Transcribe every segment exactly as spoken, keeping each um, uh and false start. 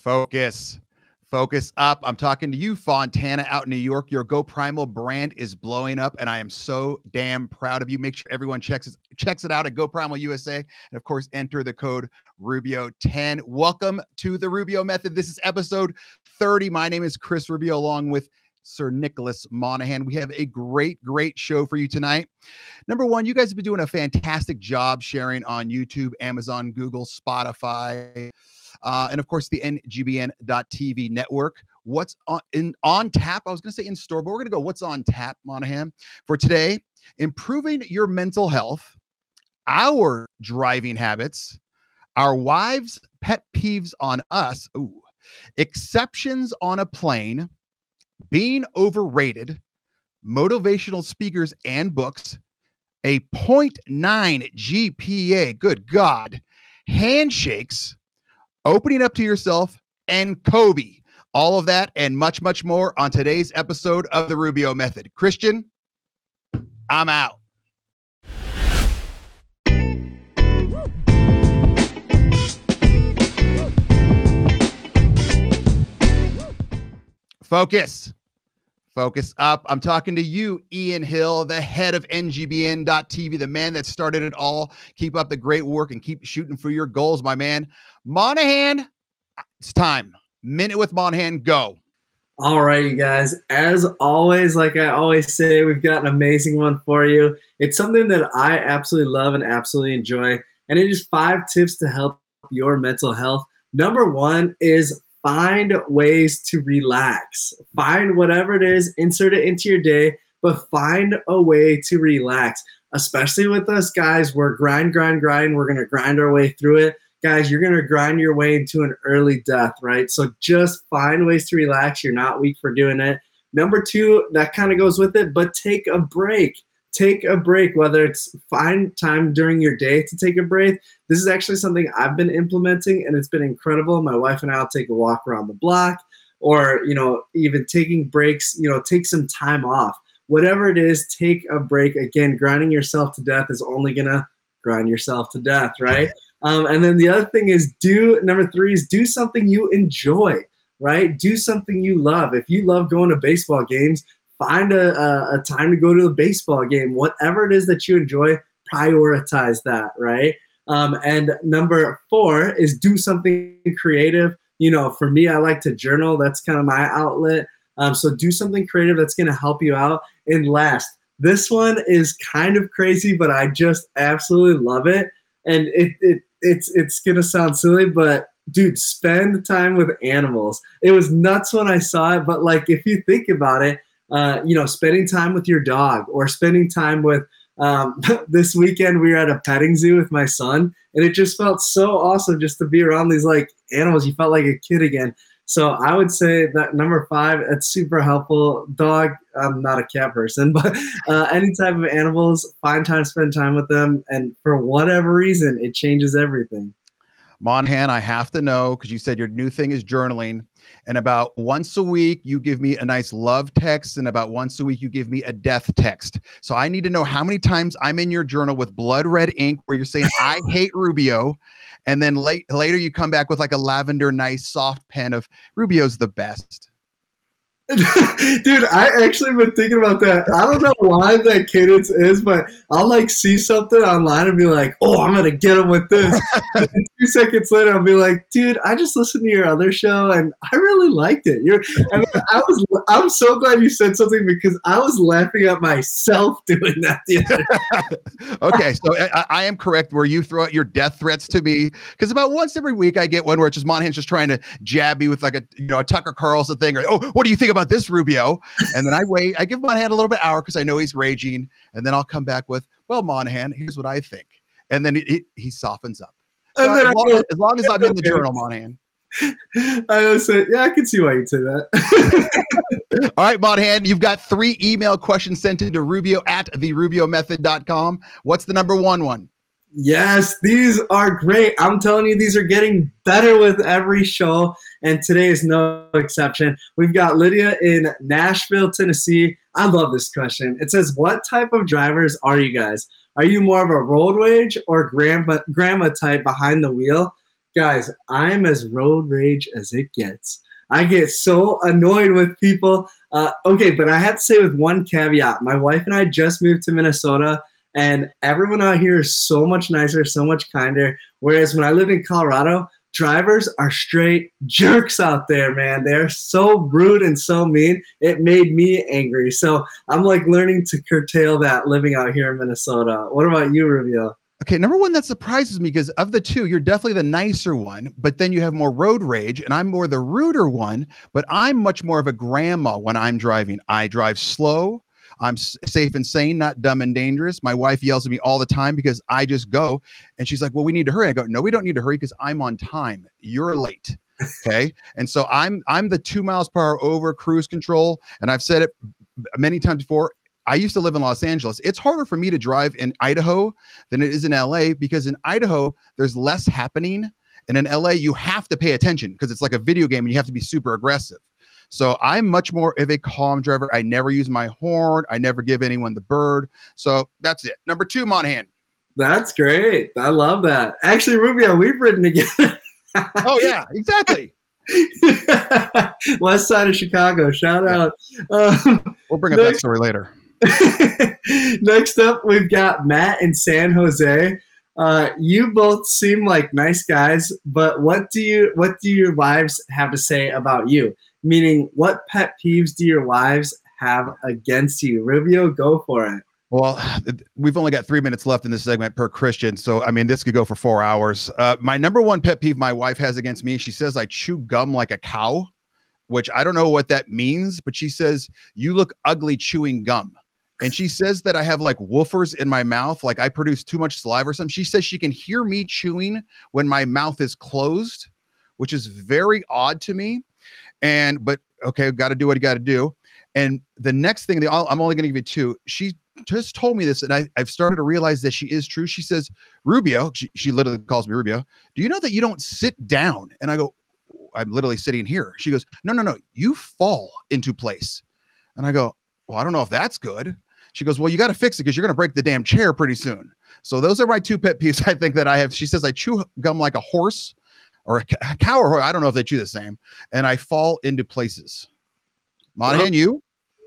Focus. Focus up. I'm talking to you, Fontana, out in New York. Your Go Primal brand is blowing up, and I am so damn proud of you. Make sure everyone checks it, checks it out at Go Primal U S A. And, of course, enter the code Rubio ten. Welcome to the Rubio Method. This is episode thirty. My name is Chris Rubio, along with Sir Nicholas Monahan. We have a great, great show for you tonight. Number one, you guys have been doing a fantastic job sharing on YouTube, Amazon, Google, Spotify, Uh, and, of course, the N G B N dot T V network. What's on, in, on tap? I was going to say in store, but we're going to go what's on tap, Monahan. For today, improving your mental health, our driving habits, our wives' pet peeves on us, ooh, exceptions on a plane, being overrated, motivational speakers and books, a zero point nine G P A, good God, handshakes, opening up to yourself, and Kobe. All of that and much, much more on today's episode of The Rubio Method. Christian, I'm out. Focus. Focus up. I'm talking to you, Ian Hill, the head of N G B N dot T V, the man that started it all. Keep up the great work and keep shooting for your goals, my man. Monahan, it's time. Minute with Monahan, go. All right, you guys. As always, like I always say, we've got an amazing one for you. It's something that I absolutely love and absolutely enjoy, and it is five tips to help your mental health. Number one is find ways to relax. Find whatever it is, insert it into your day, but find a way to relax. Especially with us guys, we're grind, grind, grind. We're going to grind our way through it. Guys, you're going to grind your way into an early death, right? So just find ways to relax. You're not weak for doing it. Number two, that kind of goes with it, but take a break. Take a break, whether it's find time during your day to take a break. This is actually something I've been implementing, and it's been incredible. My wife and I will take a walk around the block, or, you know, even taking breaks, you know, take some time off. Whatever it is, take a break. Again, grinding yourself to death is only going to grind yourself to death, right? Um, and then the other thing is do, number three is do something you enjoy, right? Do something you love. If you love going to baseball games, find a, a, a time to go to a baseball game. Whatever it is that you enjoy, prioritize that, right? Um, and number four is do something creative. You know, for me, I like to journal. That's kind of my outlet. Um, so do something creative that's going to help you out. And last, this one is kind of crazy, but I just absolutely love it. And it it it's it's going to sound silly, but dude, spend time with animals. It was nuts when I saw it, but like if you think about it, Uh, you know, spending time with your dog or spending time with um, this weekend we were at a petting zoo with my son, and it just felt so awesome just to be around these like animals. You felt like a kid again. So I would say that number five, that's super helpful. Dog, I'm not a cat person, but uh, any type of animals, find time, spend time with them. And for whatever reason, it changes everything. Monahan, I have to know, because you said your new thing is journaling. And about once a week, you give me a nice love text. And about once a week, you give me a death text. So I need to know how many times I'm in your journal with blood red ink where you're saying, I hate Rubio. And then late, later, you come back with like a lavender, nice, soft pen of Rubio's the best. Dude, I actually been thinking about that. I don't know why that cadence is, but I'll like see something online and be like, oh, I'm going to get him with this. And two seconds later, I'll be like, dude, I just listened to your other show and I really liked it. You're, and I was, I'm so glad you said something because I was laughing at myself doing that the other day. Okay, so I, I am correct where you throw out your death threats to me because about once every week I get one where it's just Monahan's just trying to jab me with like a, you know, a Tucker Carlson thing or, oh, what do you think about this, Rubio? And then I wait, I give Monahan a little bit hour because I know he's raging, and then I'll come back with, well, Monahan, here's what I think. And then he, he softens up. So as, I, long, as long as I'm in the journal, Monahan. I said, yeah, I can see why you'd say that. All right, Monahan, you've got three email questions sent into Rubio at the Rubio Method dot com. What's the number one one? Yes, these are great. I'm telling you, these are getting better with every show, and today is no exception. We've got Lydia in Nashville, Tennessee. I love this question. It says, what type of drivers are you guys? Are you more of a road rage or grandma, grandma type behind the wheel? Guys, I'm as road rage as it gets. I get so annoyed with people. Uh, okay, but I have to say with one caveat. My wife and I just moved to Minnesota, and everyone out here is so much nicer, so much kinder. Whereas when I lived in Colorado, drivers are straight jerks out there, man. They're so rude and so mean. It made me angry. So I'm like learning to curtail that living out here in Minnesota. What about you, Rubio? Okay, number one, that surprises me because of the two, you're definitely the nicer one, but then you have more road rage, and I'm more the ruder one, but I'm much more of a grandma when I'm driving. I drive slow. I'm safe and sane, not dumb and dangerous. My wife yells at me all the time because I just go, and she's like, well, we need to hurry. I go, no, we don't need to hurry because I'm on time. You're late. Okay. And so I'm, I'm the two miles per hour over cruise control. And I've said it many times before. I used to live in Los Angeles. It's harder for me to drive in Idaho than it is in L A because in Idaho, there's less happening. And in L A, you have to pay attention because it's like a video game and you have to be super aggressive. So I'm much more of a calm driver. I never use my horn. I never give anyone the bird. So that's it. Number two, Monahan. That's great. I love that. Actually, Rubio, we've ridden together. Oh, yeah, exactly. West side of Chicago. Shout out. Yeah. Um, we'll bring up next, that story later. Next up, we've got Matt in San Jose. Uh, you both seem like nice guys, but what do you what do your wives have to say about you? Meaning, what pet peeves do your wives have against you? Rubio, go for it. Well, we've only got three minutes left in this segment per Christian. So, I mean, this could go for four hours. Uh, my number one pet peeve my wife has against me, she says I chew gum like a cow, which I don't know what that means, but she says, you look ugly chewing gum. And she says that I have like woofers in my mouth, like I produce too much saliva or something. She says she can hear me chewing when my mouth is closed, which is very odd to me. And, but okay, got to do what you got to do. And the next thing, they all, I'm only going to give you two. She just told me this, and I, I've started to realize that she is true. She says, Rubio, she, she literally calls me Rubio. Do you know that you don't sit down? And I go, I'm literally sitting here. She goes, no, no, no, you fall into place. And I go, well, I don't know if that's good. She goes, well, you got to fix it because you're going to break the damn chair pretty soon. So those are my two pet peeves I think that I have. She says I chew gum like a horse. Or a cow or horse. I don't know if they chew the same. And I fall into places. Monahan, well, you?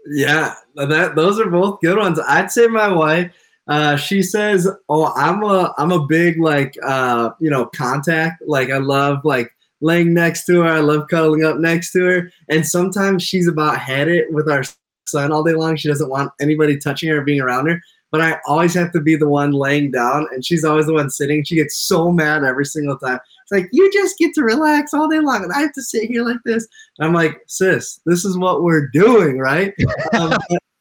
Yeah, that those are both good ones. I'd say my wife, uh, she says, oh, I'm a I'm a big like uh, you know, contact. Like I love like laying next to her, I love cuddling up next to her. And sometimes she's about had it with our son all day long. She doesn't want anybody touching her or being around her. But I always have to be the one laying down, and she's always the one sitting. She gets so mad every single time. It's like, you just get to relax all day long, and I have to sit here like this. And I'm like, sis, this is what we're doing, right? um,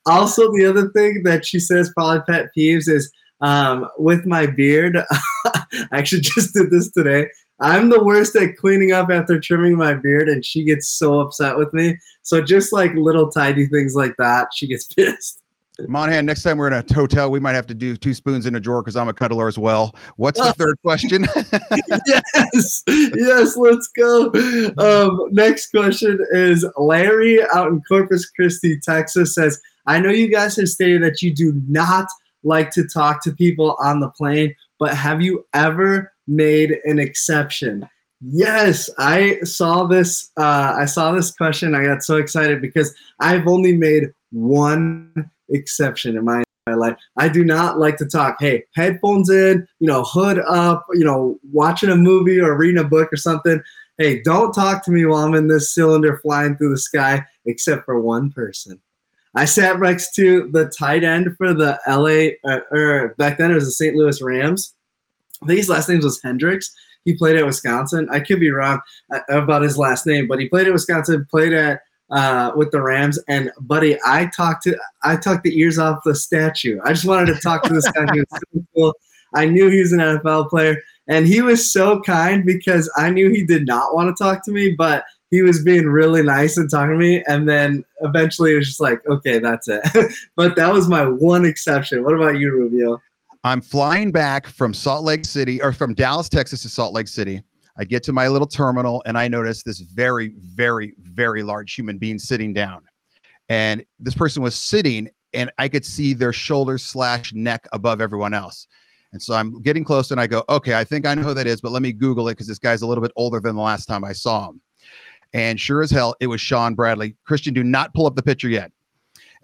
also, the other thing that she says, probably pet peeves, is um, with my beard. I actually just did this today. I'm the worst at cleaning up after trimming my beard, and she gets so upset with me. So just like little tidy things like that, she gets pissed. Monahan, next time we're in a hotel, we might have to do two spoons in a drawer because I'm a cuddler as well. What's the third question? yes, yes, let's go. Um, next question is Larry out in Corpus Christi, Texas says, I know you guys have stated that you do not like to talk to people on the plane, but have you ever made an exception? Yes, I saw this. Uh, I saw this question. I got so excited because I've only made one exception in my entire life. I do not like to talk. Hey, headphones in, you know, hood up, you know, watching a movie or reading a book or something. Hey, don't talk to me while I'm in this cylinder flying through the sky, except for one person. I sat next to the tight end for the L A, uh, or back then it was the Saint Louis Rams. I think his last name was Hendricks. He played at Wisconsin. I could be wrong about his last name, but he played at Wisconsin, played at Uh, with the Rams, and buddy, I talked to I talked the ears off the statue. I just wanted to talk to this guy. He was so cool. I knew he was an N F L player, and he was so kind because I knew he did not want to talk to me, but he was being really nice and talking to me. And then eventually, it was just like, okay, that's it. But that was my one exception. What about you, Rubio? I'm flying back from Salt Lake City, or from Dallas, Texas, to Salt Lake City. I get to my little terminal and I notice this very, very, very large human being sitting down. And this person was sitting and I could see their shoulders slash neck above everyone else. And so I'm getting close and I go, okay, I think I know who that is, but let me Google it because this guy's a little bit older than the last time I saw him. And sure as hell, it was Sean Bradley. Christian, do not pull up the picture yet.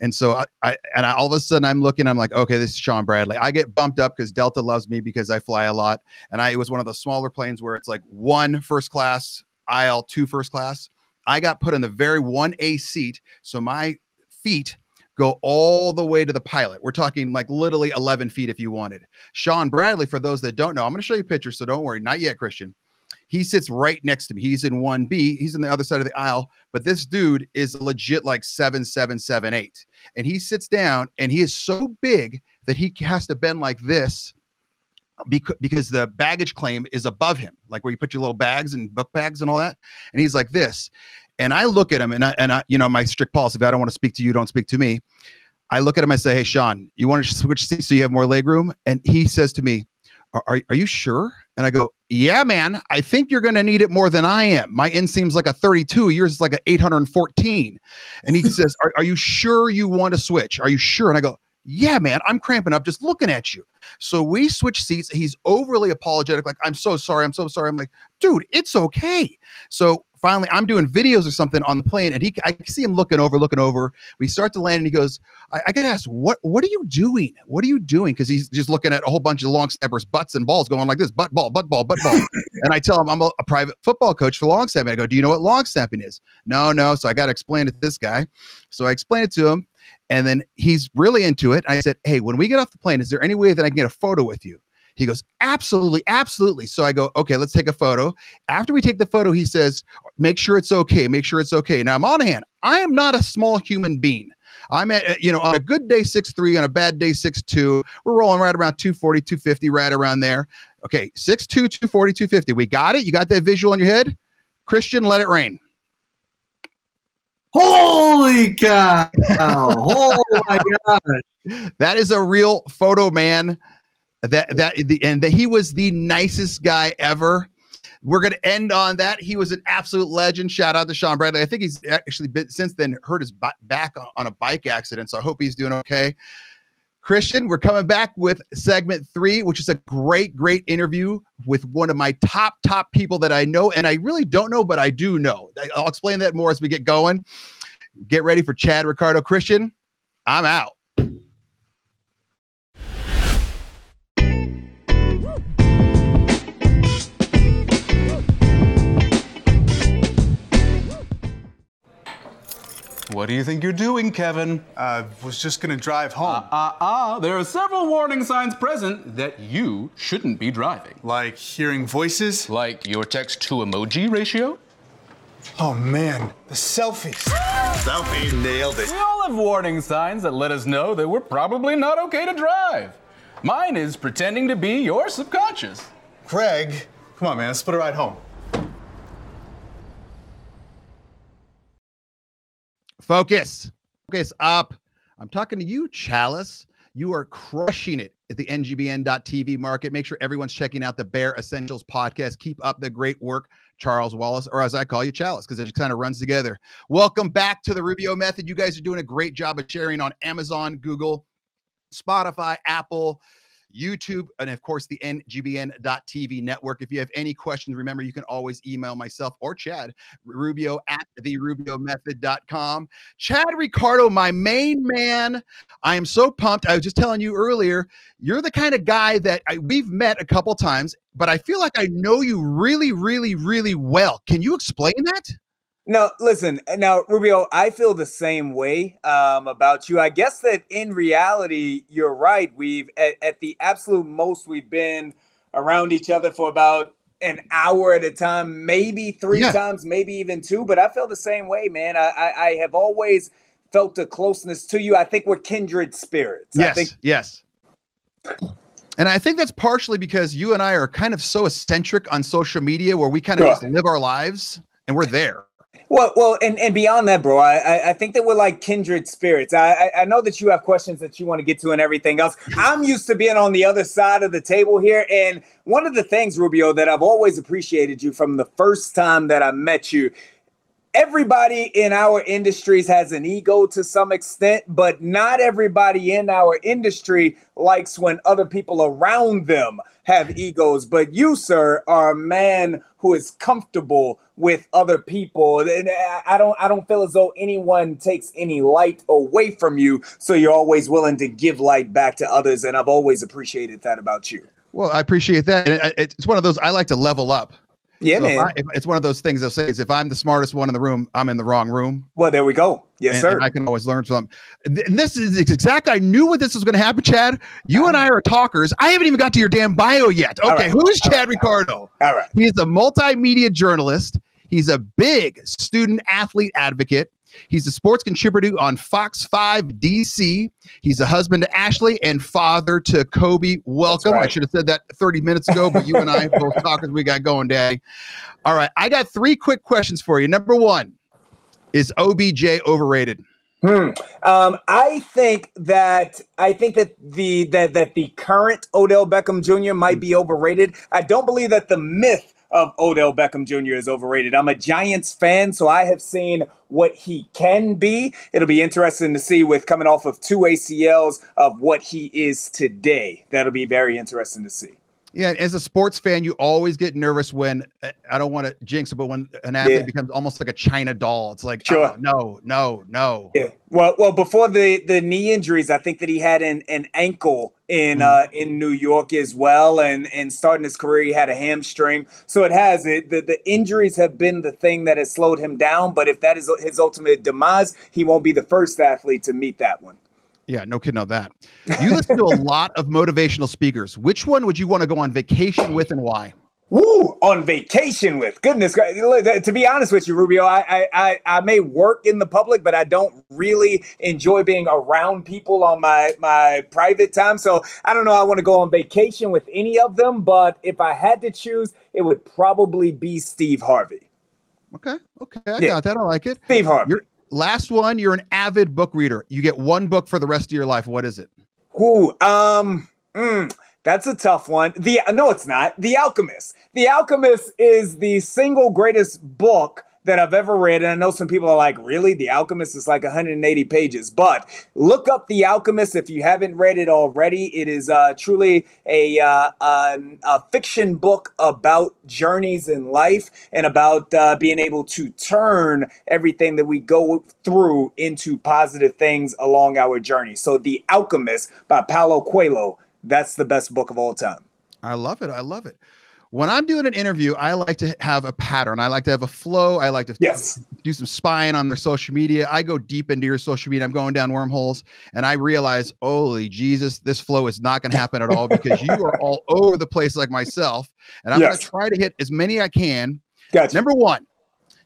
And so I, I and I, all of a sudden I'm looking, I'm like, okay, this is Sean Bradley. I get bumped up because Delta loves me because I fly a lot. And I, it was one of the smaller planes where it's like one first class aisle, two first class. I got put in the very one A seat. So my feet go all the way to the pilot. We're talking like literally eleven feet if you wanted. Sean Bradley, for those that don't know, I'm going to show you pictures, so don't worry. Not yet, Christian. He sits right next to me. He's in one B. He's on the other side of the aisle. But this dude is legit like seven seven, seven eight. And he sits down, and he is so big that he has to bend like this because the baggage claim is above him, like where you put your little bags and book bags and all that. And he's like this. And I look at him, and I, and I, you know, my strict policy, if I don't want to speak to you, don't speak to me. I look at him, I say, hey, Sean, you want to switch seats so you have more leg room? And he says to me, Are, are, are you sure? And I go, yeah, man, I think you're going to need it more than I am. My inseam's like a thirty-two, yours is like an eight hundred fourteen. And he says, are, are you sure you want to switch? Are you sure? And I go, yeah, man, I'm cramping up just looking at you. So we switch seats. He's overly apologetic. Like, I'm so sorry. I'm so sorry. I'm like, dude, it's okay. So finally, I'm doing videos or something on the plane, and he, I see him looking over, looking over. We start to land, and he goes, I, I got to ask, what what are you doing? What are you doing? Because he's just looking at a whole bunch of long snappers, butts and balls going like this, butt ball, butt ball, butt ball. And I tell him I'm a, a private football coach for long snapping. I go, do you know what long snapping is? No, no. So I got to explain it to this guy. So I explain it to him, and then he's really into it. I said, hey, when we get off the plane, is there any way that I can get a photo with you? He goes, absolutely, absolutely. So I go, okay, let's take a photo. After we take the photo, he says, make sure it's okay. Make sure it's okay. Now, Monahan, I am not a small human being. I'm at, you know, on a good day, six three, on a bad day, six two. We're rolling right around two forty, two fifty, right around there. Okay, six two, two forty, two fifty. We got it? You got that visual in your head? Christian, let it rain. Holy cow. Oh, my God. That is a real photo, man. That that the and that he was the nicest guy ever. We're going to end on that. He was an absolute legend. Shout out to Sean Bradley. I think he's actually been, since then hurt his back on a bike accident. So I hope he's doing okay. Christian, we're coming back with segment three, which is a great, great interview with one of my top, top people that I know. And I really don't know, but I do know. I'll explain that more as we get going. Get ready for Chad Ricardo. Christian, I'm out. What do you think you're doing, Kevin? I uh, was just gonna drive home. Ah, uh, ah, uh, uh, there are several warning signs present that you shouldn't be driving. Like hearing voices? Like your text to emoji ratio? Oh man, the selfies. Selfie nailed it. We all have warning signs that let us know that we're probably not okay to drive. Mine is pretending to be your subconscious. Craig, come on man, let's split a ride home. Focus, focus up. I'm talking to you, Chalice. You are crushing it at the N G B N dot T V market. Make sure everyone's checking out the Bare Essentials podcast. Keep up the great work, Charles Wallace, or as I call you, Chalice, because it kind of runs together. Welcome back to the Rubio Method. You guys are doing a great job of sharing on Amazon, Google, Spotify, Apple, YouTube, and of course the N G B N dot T V network. If you have any questions, remember you can always email myself or Chad Rubio at the Rubio Method dot com. Chad Ricardo, my main man, I am so pumped. I was just telling you earlier, you're the kind of guy that I, we've met a couple times, but I feel like I know you really, really, really well. Can you explain that? No, listen, now, Rubio, I feel the same way um, about you. I guess that in reality, you're right. We've, at, at the absolute most, we've been around each other for about an hour at a time, maybe three yeah. times, maybe even two. But I feel the same way, man. I, I, I have always felt a closeness to you. I think we're kindred spirits. Yes, I think yes. And I think that's partially because you and I are kind of so eccentric on social media where we kind of yeah. just live our lives and we're there. Well, well, and, and beyond that, bro, I I think that we're like kindred spirits. I I know that you have questions that you want to get to and everything else. I'm used to being on the other side of the table here. And one of the things, Rubio, that I've always appreciated you from the first time that I met you, everybody in our industries has an ego to some extent, but not everybody in our industry likes when other people around them have egos. But you, sir, are a man who is comfortable with other people. And I don't I don't feel as though anyone takes any light away from you. So you're always willing to give light back to others. And I've always appreciated that about you. Well, I appreciate that. And it's one of those, I like to level up. Yeah, so man. If I, if it's one of those things they'll say is if I'm the smartest one in the room, I'm in the wrong room. Well, there we go. Yes, and, sir. And I can always learn something. And this is exactly, I knew what this was going to happen, Chad. You and I are talkers. I haven't even got to your damn bio yet. Okay, right. Who is Chad All right. Ricardo? All right. He's a multimedia journalist. He's a big student athlete advocate. He's a sports contributor on Fox five D C. He's a husband to Ashley and father to Kobe. Welcome. Right. I should have said that thirty minutes ago, but you and I both talkers. We got going, Daddy. All right. I got three quick questions for you. Number one, is O B J overrated? Hmm. Um, I think that I think that the that that the current Odell Beckham Junior might be overrated. I don't believe that the myth of Odell Beckham Junior is overrated. I'm a Giants fan, so I have seen what he can be. It'll be interesting to see with coming off of two A C Ls of what he is today. That'll be very interesting to see. Yeah, as a sports fan, you always get nervous when, I don't want to jinx it, but when an athlete yeah. becomes almost like a China doll. It's like, sure. oh, no, no, no. Yeah. Well, well, before the, the knee injuries, I think that he had an, an ankle in mm-hmm. uh, in New York as well. And, and starting his career, he had a hamstring. So it has it. The, the injuries have been the thing that has slowed him down. But if that is his ultimate demise, he won't be the first athlete to meet that one. Yeah, no kidding on that. You listen to a lot of motivational speakers. Which one would you want to go on vacation with and why? Woo, on vacation with. Goodness. To be honest with you, Rubio, I, I, I may work in the public, but I don't really enjoy being around people on my, my private time. So I don't know. I want to go on vacation with any of them. But if I had to choose, it would probably be Steve Harvey. Okay. Okay. I yeah. got that. I like it. Steve Harvey. You're- Last one, you're an avid book reader. You get one book for the rest of your life. What is it? Ooh, um, mm, that's a tough one. The No, it's not. The Alchemist. The Alchemist is the single greatest book that I've ever read. And I know some people are like, really? The Alchemist is like one hundred eighty pages. But look up The Alchemist if you haven't read it already. It is uh, truly a, uh, a, a fiction book about journeys in life and about uh, being able to turn everything that we go through into positive things along our journey. So The Alchemist by Paulo Coelho, that's the best book of all time. I love it. I love it. When I'm doing an interview, I like to have a pattern. I like to have a flow. I like to yes. do some spying on their social media. I go deep into your social media. I'm going down wormholes, and I realize, holy Jesus, this flow is not going to happen at all because you are all over the place like myself, and I'm yes. going to try to hit as many I can. Gotcha. Number one,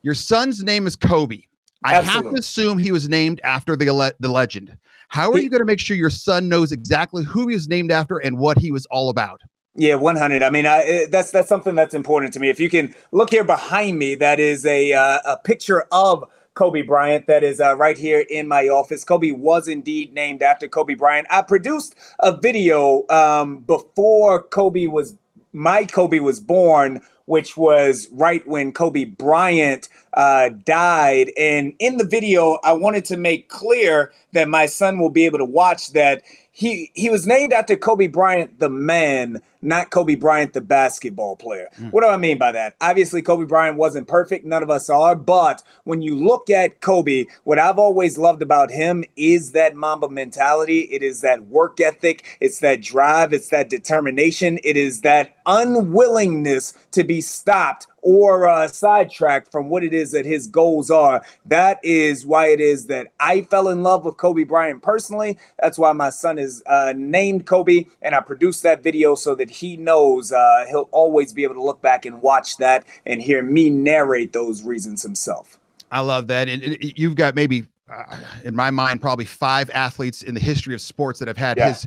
your son's name is Kobe. I Absolutely. have to assume he was named after the le- the legend. How are you going to make sure your son knows exactly who he was named after and what he was all about? Yeah, one hundred. I mean, I, that's that's something that's important to me. If you can look here behind me, that is a uh, a picture of Kobe Bryant that is uh, right here in my office. Kobe was indeed named after Kobe Bryant. I produced a video um, before Kobe was my Kobe was born, which was right when Kobe Bryant uh, died. And in the video, I wanted to make clear that my son will be able to watch that. He he was named after Kobe Bryant, the man, not Kobe Bryant, the basketball player. Mm. What do I mean by that? Obviously, Kobe Bryant wasn't perfect. None of us are. But when you look at Kobe, what I've always loved about him is that Mamba mentality. It is that work ethic. It's that drive. It's that determination. It is that unwillingness to be stopped or uh, sidetracked from what it is that his goals are. That is why it is that I fell in love with Kobe Bryant personally. That's why my son is uh, named Kobe, and I produced that video so that he knows uh, he'll always be able to look back and watch that and hear me narrate those reasons himself. I love that. And, and you've got maybe, uh, in my mind, probably five athletes in the history of sports that have had yeah. his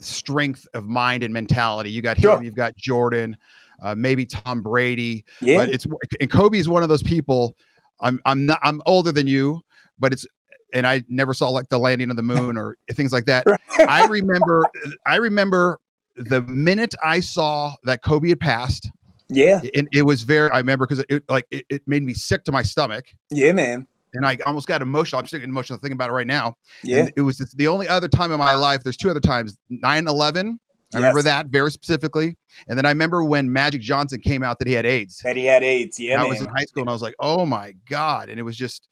strength of mind and mentality. You got him, sure. you've got Jordan, Uh, maybe Tom Brady, yeah. but it's and Kobe is one of those people. I'm I'm not I'm older than you, but it's and I never saw like the landing of the moon or things like that. I remember I remember the minute I saw that Kobe had passed. Yeah. And it was very, I remember because it like it, it made me sick to my stomach. Yeah, man. And I almost got emotional. I'm sticking emotional thinking about it right now. Yeah. And it was the only other time in my life. There's two other times, nine eleven. I yes. remember that very specifically. And then I remember when Magic Johnson came out that he had AIDS. That he had AIDS. Yeah. And I was in high school and I was like, oh my God. And it was just,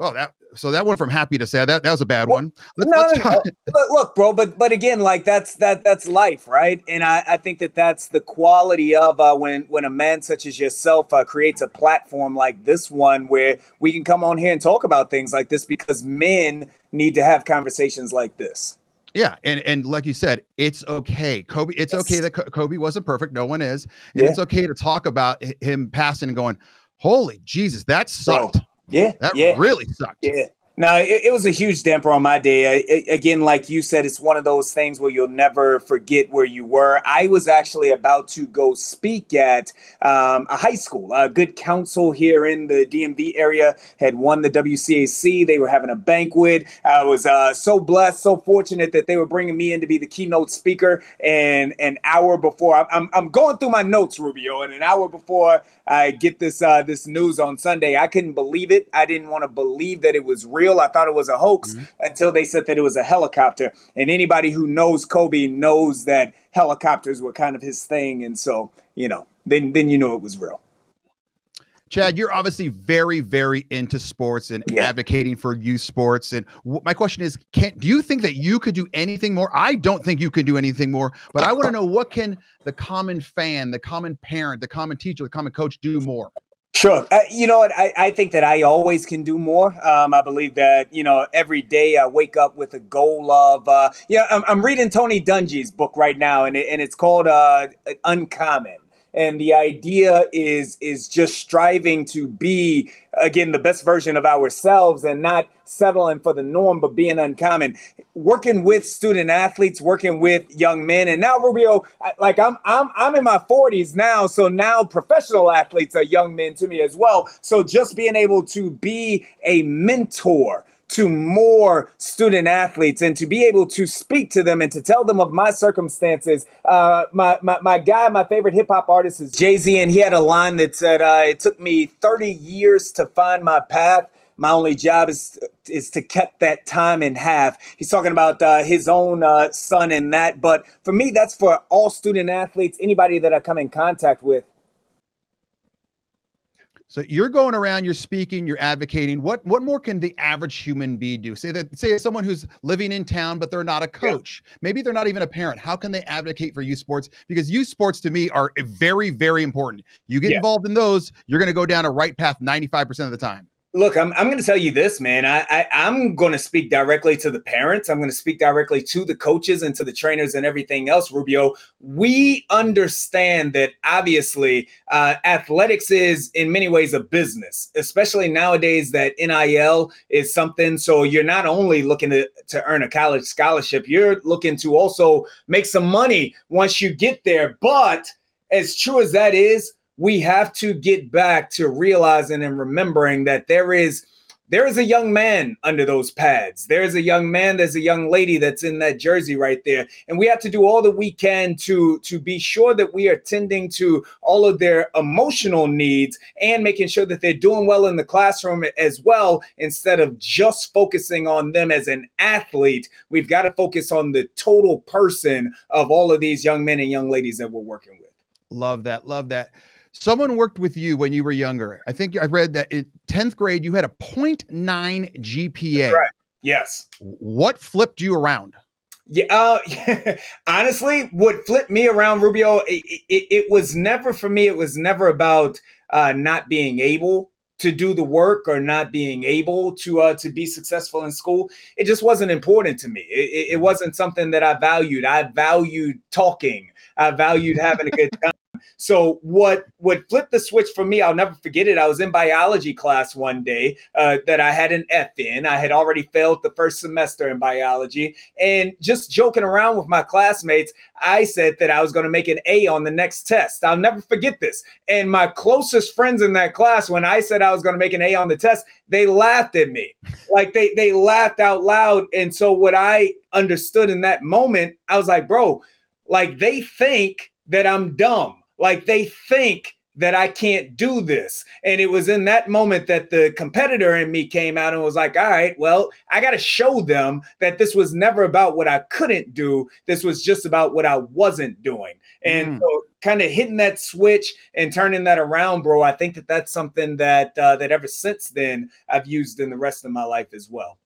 oh, that, so that went from happy to sad. That, that was a bad well, one. Let's, no, let's no, but look, bro, but, but again, like that's, that, that's life. Right. And I, I think that that's the quality of uh, when, when a man such as yourself uh, creates a platform like this one, where we can come on here and talk about things like this, because men need to have conversations like this. Yeah, and and like you said, it's okay, Kobe. It's yes. okay that Kobe wasn't perfect. No one is. And yeah. It's okay to talk about him passing and going, "Holy Jesus, that sucked." Yeah, that yeah. really sucked. Yeah. No, it, it was a huge damper on my day. I, again, like you said, it's one of those things where you'll never forget where you were. I was actually about to go speak at um, a high school. A good council here in the D M V area had won the W C A C. They were having a banquet. I was uh, so blessed, so fortunate that they were bringing me in to be the keynote speaker. And an hour before, I'm, I'm going through my notes, Rubio, and an hour before I get this uh, this news on Sunday, I couldn't believe it. I didn't want to believe that it was real. I thought it was a hoax mm-hmm. until they said that it was a helicopter. And anybody who knows Kobe knows that helicopters were kind of his thing. And so, you know, then then you know it was real. Chad, you're obviously very, very into sports and yeah. advocating for youth sports. And w- my question is, can do you think that you could do anything more? I don't think you could do anything more, but I want to know, what can the common fan, the common parent, the common teacher, the common coach do more? Sure. Uh, you know what? I, I think that I always can do more. Um, I believe that, you know, every day I wake up with a goal of, uh, you know, I'm, I'm reading Tony Dungy's book right now, and it, and it's called uh, Uncommon. And the idea is is just striving to be, again, the best version of ourselves and not settling for the norm, but being uncommon. Working with student athletes, working with young men. And now, Rubio, like I'm I'm I'm in my forties now. So now professional athletes are young men to me as well. So just being able to be a mentor to more student athletes and to be able to speak to them and to tell them of my circumstances. Uh, my, my my guy, my favorite hip hop artist is Jay-Z, and he had a line that said, uh, it took me thirty years to find my path. My only job is is to cut that time in half. He's talking about uh, his own uh, son and that. But for me, that's for all student athletes, anybody that I come in contact with. So you're going around, you're speaking, you're advocating. What what more can the average human being do? Say that, say someone who's living in town, but they're not a coach. Yeah. Maybe they're not even a parent. How can they advocate for youth sports? Because youth sports to me are very, very important. You get yeah. involved in those, you're going to go down a right path ninety-five percent of the time. Look, I'm I'm going to tell you this, man. I, I, I'm going to speak directly to the parents. I'm going to speak directly to the coaches and to the trainers and everything else, Rubio. We understand that, obviously, uh, athletics is in many ways a business, especially nowadays that N I L is something. So you're not only looking to, to earn a college scholarship, you're looking to also make some money once you get there. But as true as that is, we have to get back to realizing and remembering that there is there is a young man under those pads. There is a young man, there's a young lady that's in that jersey right there. And we have to do all that we can to, to be sure that we are tending to all of their emotional needs and making sure that they're doing well in the classroom as well, instead of just focusing on them as an athlete. We've got to focus on the total person of all of these young men and young ladies that we're working with. Love that, love that. Someone worked with you when you were younger. I think I read that in tenth grade, you had a zero point nine G P A. That's right. Yes. What flipped you around? Yeah. Uh, honestly, what flipped me around, Rubio, it, it, it was never for me. It was never about uh, not being able to do the work or not being able to uh, to be successful in school. It just wasn't important to me. It, it wasn't something that I valued. I valued talking. I valued having a good time. So what what flipped the switch for me, I'll never forget it. I was in biology class one day uh, that I had an F in. I had already failed the first semester in biology. And just joking around with my classmates, I said that I was going to make an A on the next test. I'll never forget this. And my closest friends in that class, when I said I was going to make an A on the test, they laughed at me. Like they they laughed out loud. And so what I understood in that moment, I was like, bro, like they think that I'm dumb. Like they think that I can't do this. And it was in that moment that the competitor in me came out and was like, all right, well, I got to show them that this was never about what I couldn't do. This was just about what I wasn't doing. And mm. so kind of hitting that switch and turning that around, bro, I think that that's something that uh, that ever since then I've used in the rest of my life as well.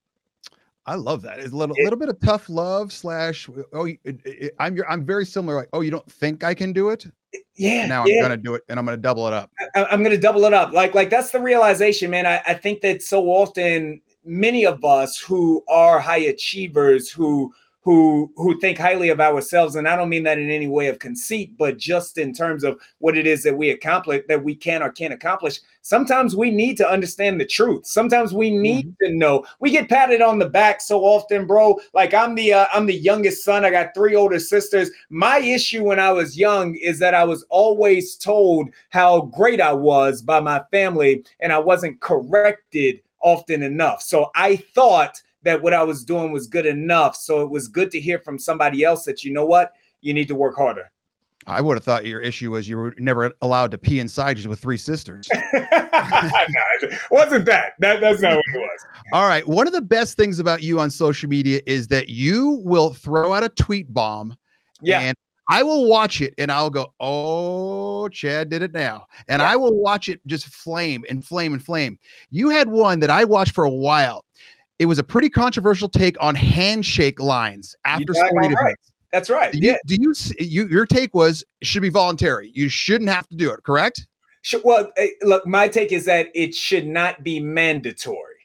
I love that. It's a little, it, little bit of tough love slash, oh, it, it, I'm your, I'm very similar. Like, oh, you don't think I can do it? Yeah. Now I'm yeah. going to do it, and I'm going to double it up. I, I'm going to double it up. Like, like that's the realization, man. I, I think that so often many of us who are high achievers, who, who, who think highly of ourselves. And I don't mean that in any way of conceit, but just in terms of what it is that we accomplish, that we can or can't accomplish. Sometimes we need to understand the truth. Sometimes we need mm-hmm. to know. We get patted on the back so often, bro. Like I'm the uh, I'm the youngest son. I got three older sisters. My issue when I was young is that I was always told how great I was by my family, and I wasn't corrected often enough. So I thought that what I was doing was good enough. So it was good to hear from somebody else that, you know what, you need to work harder. I would have thought your issue was you were never allowed to pee inside just with three sisters. No, wasn't that. that. That's not what it was. All right. One of the best things about you on social media is that you will throw out a tweet bomb. Yeah. And I will watch it and I'll go, oh, Chad did it now. And yeah. I will watch it just flame and flame and flame. You had one that I watched for a while. It was a pretty controversial take on handshake lines after sporting events. That's right. Do you, yeah. do you, you, your take was it should be voluntary. You shouldn't have to do it, correct? Well, look, my take is that it should not be mandatory.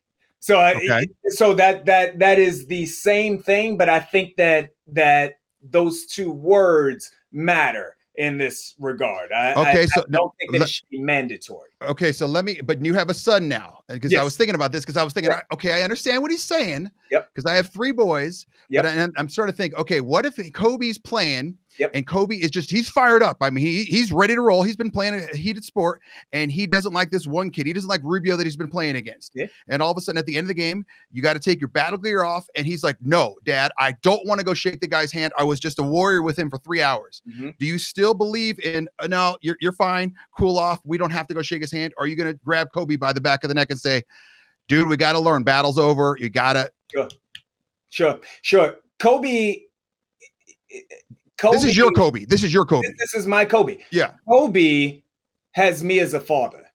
So, okay. so that that that is the same thing, but I think that that those two words matter in this regard. I, okay, I, so I don't no, think that let, it should be mandatory. Okay, so let me, but you have a son now, because yes. I was thinking about this, because I was thinking, right. okay, I understand what he's saying, Yep. because I have three boys, yep. but I, I'm starting to think, okay, what if Kobe's playing, yep. and Kobe is just, he's fired up. I mean, he he's ready to roll. He's been playing a heated sport, and he doesn't like this one kid. He doesn't like Rubio that he's been playing against. Yeah. And all of a sudden, at the end of the game, you got to take your battle gear off, and he's like, no, Dad, I don't want to go shake the guy's hand. I was just a warrior with him for three hours. Mm-hmm. Do you still believe in, uh, no, you're, you're fine, cool off, we don't have to go shake his hand? Or are you going to grab Kobe by the back of the neck and say, dude, we got to learn. Battle's over. You got to. Sure, sure, sure. Kobe... Kobe, this is your Kobe. This is your Kobe. This, this is my Kobe. Yeah. Kobe has me as a father.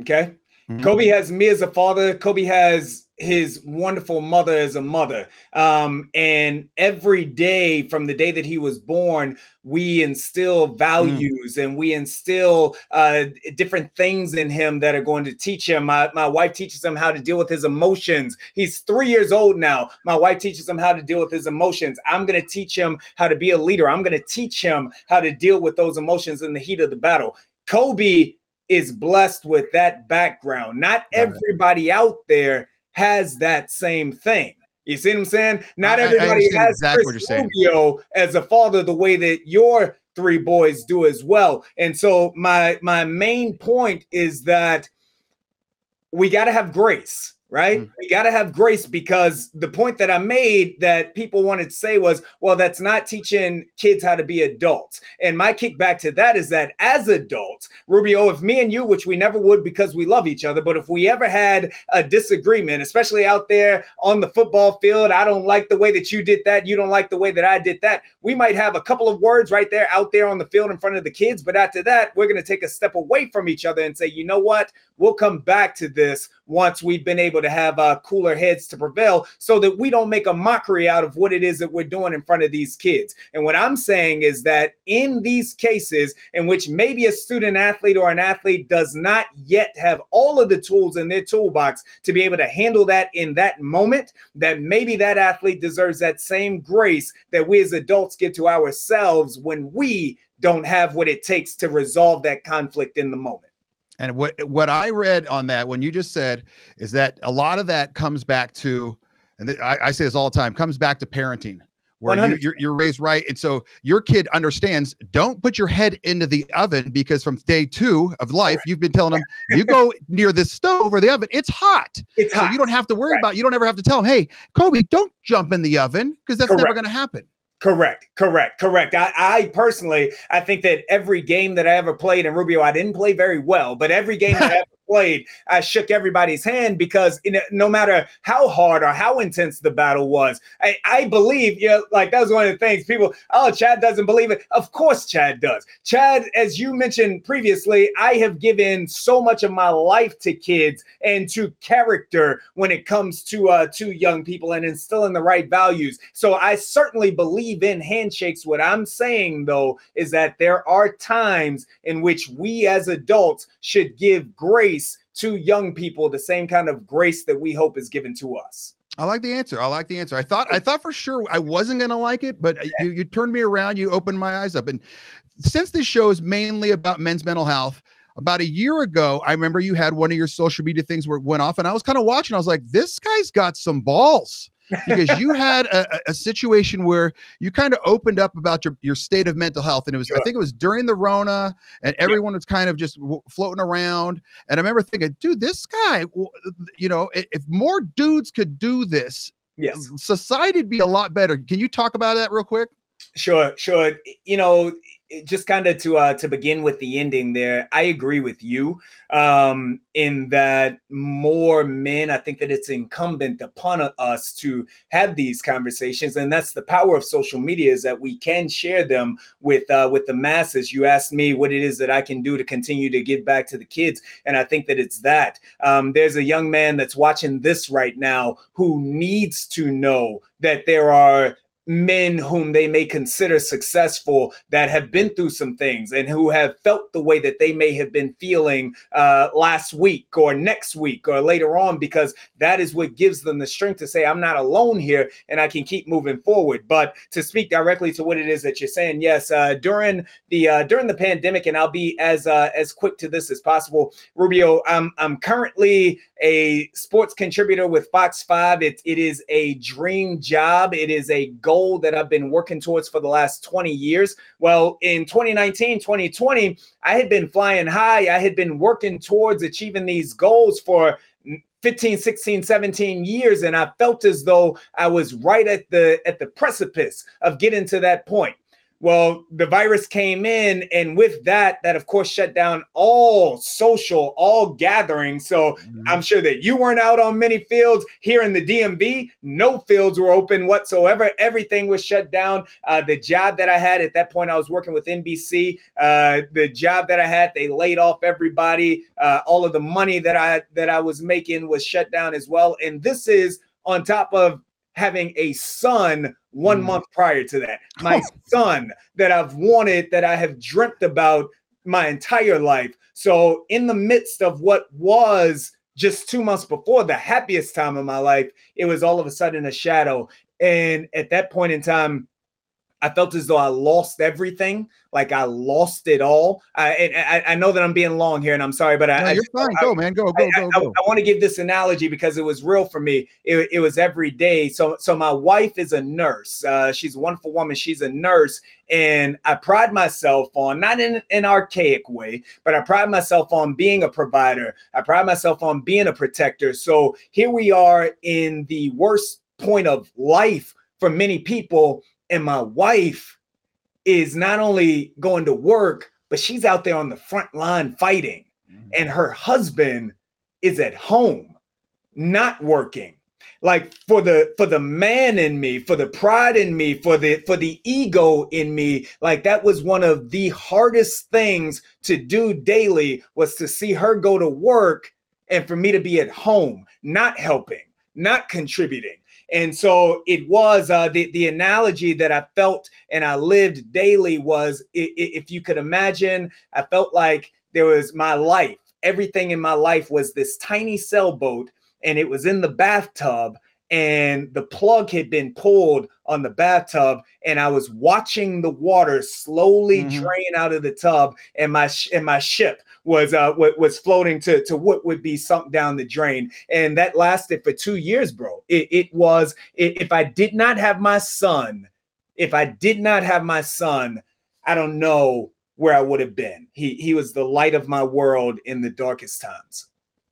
Okay. Mm-hmm. Kobe has me as a father. Kobe has his wonderful mother as a mother. Um, and every day from the day that he was born, we instill values mm. and we instill uh, different things in him that are going to teach him. My, my wife teaches him how to deal with his emotions. He's three years old now. My wife teaches him how to deal with his emotions. I'm going to teach him how to be a leader. I'm going to teach him how to deal with those emotions in the heat of the battle. Kobe is blessed with that background. Not everybody out there has that same thing. You see what I'm saying? Not I, everybody I has exactly Chris Rubio saying. As a father the way that your three boys do as well. And so my my main point is that we got to have grace, right? Mm. We got to have grace, because the point that I made that people wanted to say was, well, that's not teaching kids how to be adults. And my kickback to that is that as adults, Rubio, if me and you, which we never would because we love each other, but if we ever had a disagreement, especially out there on the football field, I don't like the way that you did that, you don't like the way that I did that, we might have a couple of words right there out there on the field in front of the kids. But after that, we're going to take a step away from each other and say, you know what? We'll come back to this once we've been able to have uh, cooler heads to prevail, so that we don't make a mockery out of what it is that we're doing in front of these kids. And what I'm saying is that in these cases in which maybe a student athlete or an athlete does not yet have all of the tools in their toolbox to be able to handle that in that moment, that maybe that athlete deserves that same grace that we as adults give to ourselves when we don't have what it takes to resolve that conflict in the moment. And what what I read on that, when you just said, is that a lot of that comes back to, and th- I, I say this all the time, comes back to parenting, where you, you're, you're raised right. And so your kid understands, don't put your head into the oven, because from day two of life, right. you've been telling them, you go near this stove or the oven, it's hot. It's so hot. You don't have to worry right. about, you don't ever have to tell them, hey, Kobe, don't jump in the oven, because that's Correct. Never going to happen. Correct, correct, correct. I, I personally, I think that every game that I ever played in Rubio, I didn't play very well, but every game that I ever played, I shook everybody's hand because you know, no matter how hard or how intense the battle was, I, I believe, you know, like that was one of the things people, oh, Chad doesn't believe it. Of course Chad does. Chad, as you mentioned previously, I have given so much of my life to kids and to character when it comes to, uh, to young people and instilling the right values. So I certainly believe in handshakes. What I'm saying, though, is that there are times in which we as adults should give grace to young people, the same kind of grace that we hope is given to us. I like the answer. I like the answer. I thought I thought for sure I wasn't going to like it, but yeah. you, you turned me around. You opened my eyes up. And since this show is mainly about men's mental health, about a year ago, I remember you had one of your social media things where it went off and I was kind of watching. I was like, this guy's got some balls. Because you had a, a situation where you kind of opened up about your, your state of mental health. And it was, sure. I think it was during the Rona and everyone yeah. was kind of just w- floating around. And I remember thinking, dude, this guy, you know, if more dudes could do this, yes. society would be a lot better. Can you talk about that real quick? Sure, sure. You know, just kind of to uh, to begin with the ending there, I agree with you um, in that more men, I think that it's incumbent upon us to have these conversations. And that's the power of social media, is that we can share them with uh, with the masses. You asked me what it is that I can do to continue to give back to the kids. And I think that it's that. Um, there's a young man that's watching this right now who needs to know that there are men whom they may consider successful that have been through some things and who have felt the way that they may have been feeling uh, last week or next week or later on, because that is what gives them the strength to say, I'm not alone here and I can keep moving forward. But to speak directly to what it is that you're saying, yes, uh, during the uh, during the pandemic, and I'll be as uh, as quick to this as possible, Rubio, I'm I'm currently a sports contributor with Fox five. It, it is a dream job. It is a goal that I've been working towards for the last twenty years. Well, in twenty nineteen, twenty twenty, I had been flying high. I had been working towards achieving these goals for fifteen, sixteen, seventeen years. And I felt as though I was right at the, at the precipice of getting to that point. Well, the virus came in, and with that, that of course shut down all social, all gatherings. So mm-hmm. I'm sure that you weren't out on many fields. Here in the D M V, no fields were open whatsoever. Everything was shut down. Uh, the job that I had at that point, I was working with N B C. Uh, the job that I had, they laid off everybody. Uh, all of the money that I that I was making was shut down as well. And this is on top of having a son one month prior to that, my son that I've wanted, that I have dreamt about my entire life. So in the midst of what was just two months before the happiest time of my life, it was all of a sudden a shadow. And at that point in time, I felt as though I lost everything. Like I lost it all. I, and I, I know that I'm being long here and I'm sorry, but I- no, you're I, fine, I, go man, go, go, I, go, go. I, I, I wanna give this analogy because it was real for me. It, it was every day. So so my wife is a nurse. Uh, she's a wonderful woman, she's a nurse. And I pride myself on, not in an archaic way, but I pride myself on being a provider. I pride myself on being a protector. So here we are in the worst point of life for many people. And my wife is not only going to work, but she's out there on the front line fighting. Mm-hmm. And her husband is at home, not working. Like for the for the man in me, for the pride in me, for the for the ego in me, like that was one of the hardest things to do daily, was to see her go to work and for me to be at home, not helping, not contributing. And so it was uh, the, the analogy that I felt and I lived daily was, if you could imagine, I felt like there was my life. Everything in my life was this tiny sailboat, and it was in the bathtub, and the plug had been pulled on the bathtub, and I was watching the water slowly mm-hmm. drain out of the tub, and my sh- and my ship was uh, w- was floating to, to what would be sunk down the drain. And that lasted for two years, bro. It, it was, it, if I did not have my son, if I did not have my son, I don't know where I would have been. He he was the light of my world in the darkest times.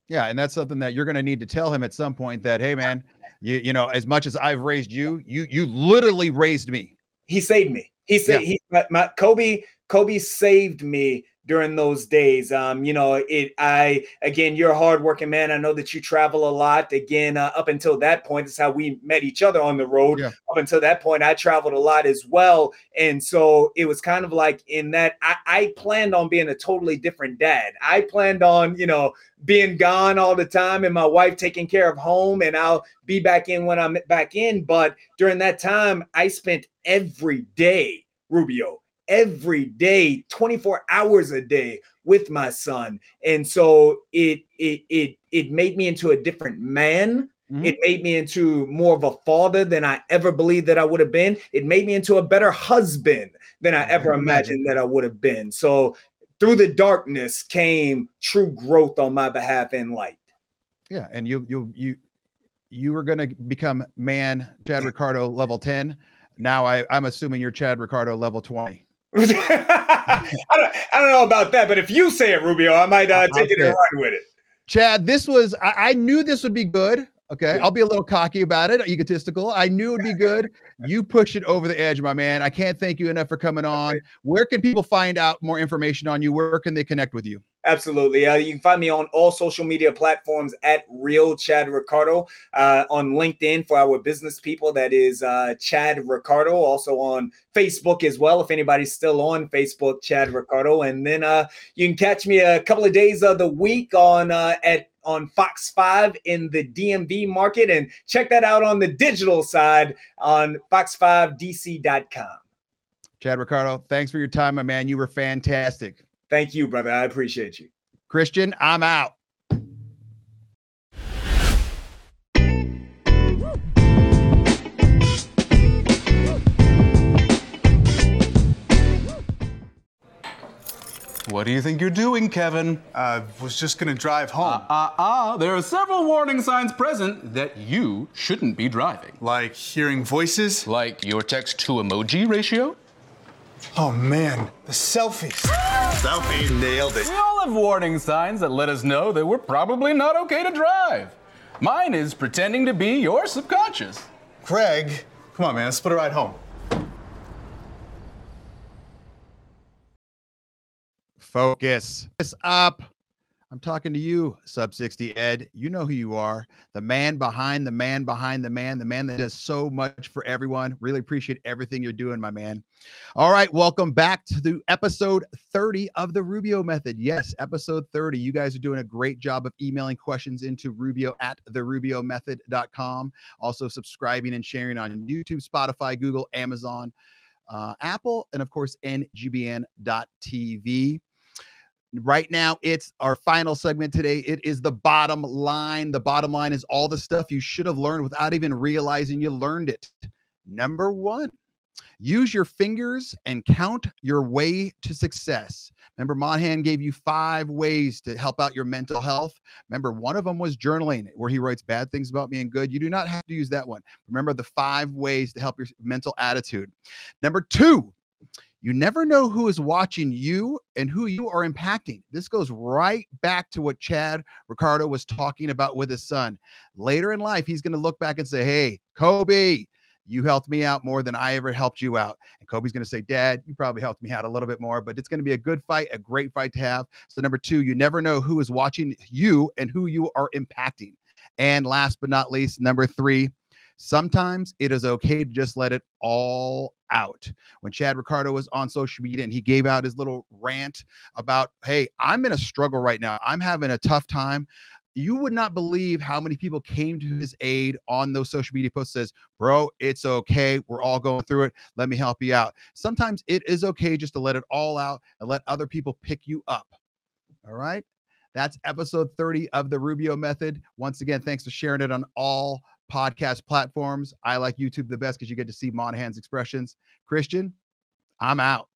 Yeah, and that's something that you're going to need to tell him at some point that, hey, man, You, you know, as much as I've raised you, you, you literally raised me. he saved me. He saved yeah. he my, my Kobe Kobe saved me during those days. Um, you know, it, I, again, you're a hardworking man. I know that you travel a lot. Again, uh, up until that point, that's how we met each other on the road. Yeah. Up until that point, I traveled a lot as well. And so it was kind of like in that I, I planned on being a totally different dad. I planned on, you know, being gone all the time and my wife taking care of home, and I'll be back in when I'm back in. But during that time, I spent every day, Rubio, every day, twenty-four hours a day with my son. And so it it it it made me into a different man. Mm-hmm. It made me into more of a father than I ever believed that I would have been. It made me into a better husband than I ever mm-hmm. imagined that I would have been. So through the darkness came true growth on my behalf and light. Yeah, and you you you you were going to become man Chad Ricardo level ten. Now I, I'm assuming you're Chad Ricardo level twenty. I, don't, I don't know about that, but if you say it, Rubio, I might uh, take it and run with it. Chad, this was, I, I knew this would be good. Okay. Yeah. I'll be a little cocky about it, egotistical. I knew it would be good. You push it over the edge, my man. I can't thank you enough for coming on. Okay. Where can people find out more information on you? Where can they connect with you? Absolutely. Uh, you can find me on all social media platforms at Real Chad Ricardo, uh, on LinkedIn for our business people. That is uh, Chad Ricardo, also on Facebook as well. If anybody's still on Facebook, Chad Ricardo. And then uh, you can catch me a couple of days of the week on uh, at on Fox five in the D M V market, and check that out on the digital side on fox five d c dot com. Chad Ricardo, thanks for your time, my man. You were fantastic. Thank you, brother. I appreciate you. Christian, I'm out. What do you think you're doing, Kevin? I uh, was just going to drive home. Ah, uh, ah, uh, uh, there are several warning signs present that you shouldn't be driving. Like hearing voices? Like your text to emoji ratio? Oh, man, the selfies. Selfie nailed it. We all have warning signs that let us know that we're probably not okay to drive. Mine is pretending to be your subconscious. Craig, come on, man, let's split a ride home. Focus. Focus up. I'm talking to you, Sub sixty Ed. You know who you are. The man behind the man behind the man, the man that does so much for everyone. Really appreciate everything you're doing, my man. All right, welcome back to the episode thirty of the Rubio Method. Yes, episode thirty. You guys are doing a great job of emailing questions into Rubio at the rubio method dot com. Also subscribing and sharing on YouTube, Spotify, Google, Amazon, uh, Apple, and of course, N G B N dot T V. Right now, it's our final segment today. It is the bottom line. The bottom line is all the stuff you should have learned without even realizing you learned it. Number one, use your fingers and count your way to success. Remember, Monahan gave you five ways to help out your mental health. Remember, one of them was journaling, where he writes bad things about me and good. You do not have to use that one. Remember the five ways to help your mental attitude. Number two, you never know who is watching you and who you are impacting. This goes right back to what Chad Ricardo was talking about with his son. Later in life, he's going to look back and say, hey, Kobe, you helped me out more than I ever helped you out. And Kobe's going to say, Dad, you probably helped me out a little bit more, but it's going to be a good fight, a great fight to have. So number two, you never know who is watching you and who you are impacting. And last but not least, number three, sometimes it is okay to just let it all out. When Chad Ricardo was on social media and he gave out his little rant about, hey, I'm in a struggle right now. I'm having a tough time. You would not believe how many people came to his aid on those social media posts, says, bro, it's okay. We're all going through it. Let me help you out. Sometimes it is okay just to let it all out and let other people pick you up. All right. That's episode thirty of the Rubio Method. Once again, thanks for sharing it on all podcast platforms. I like YouTube the best because you get to see Monahan's expressions. Christian, I'm out.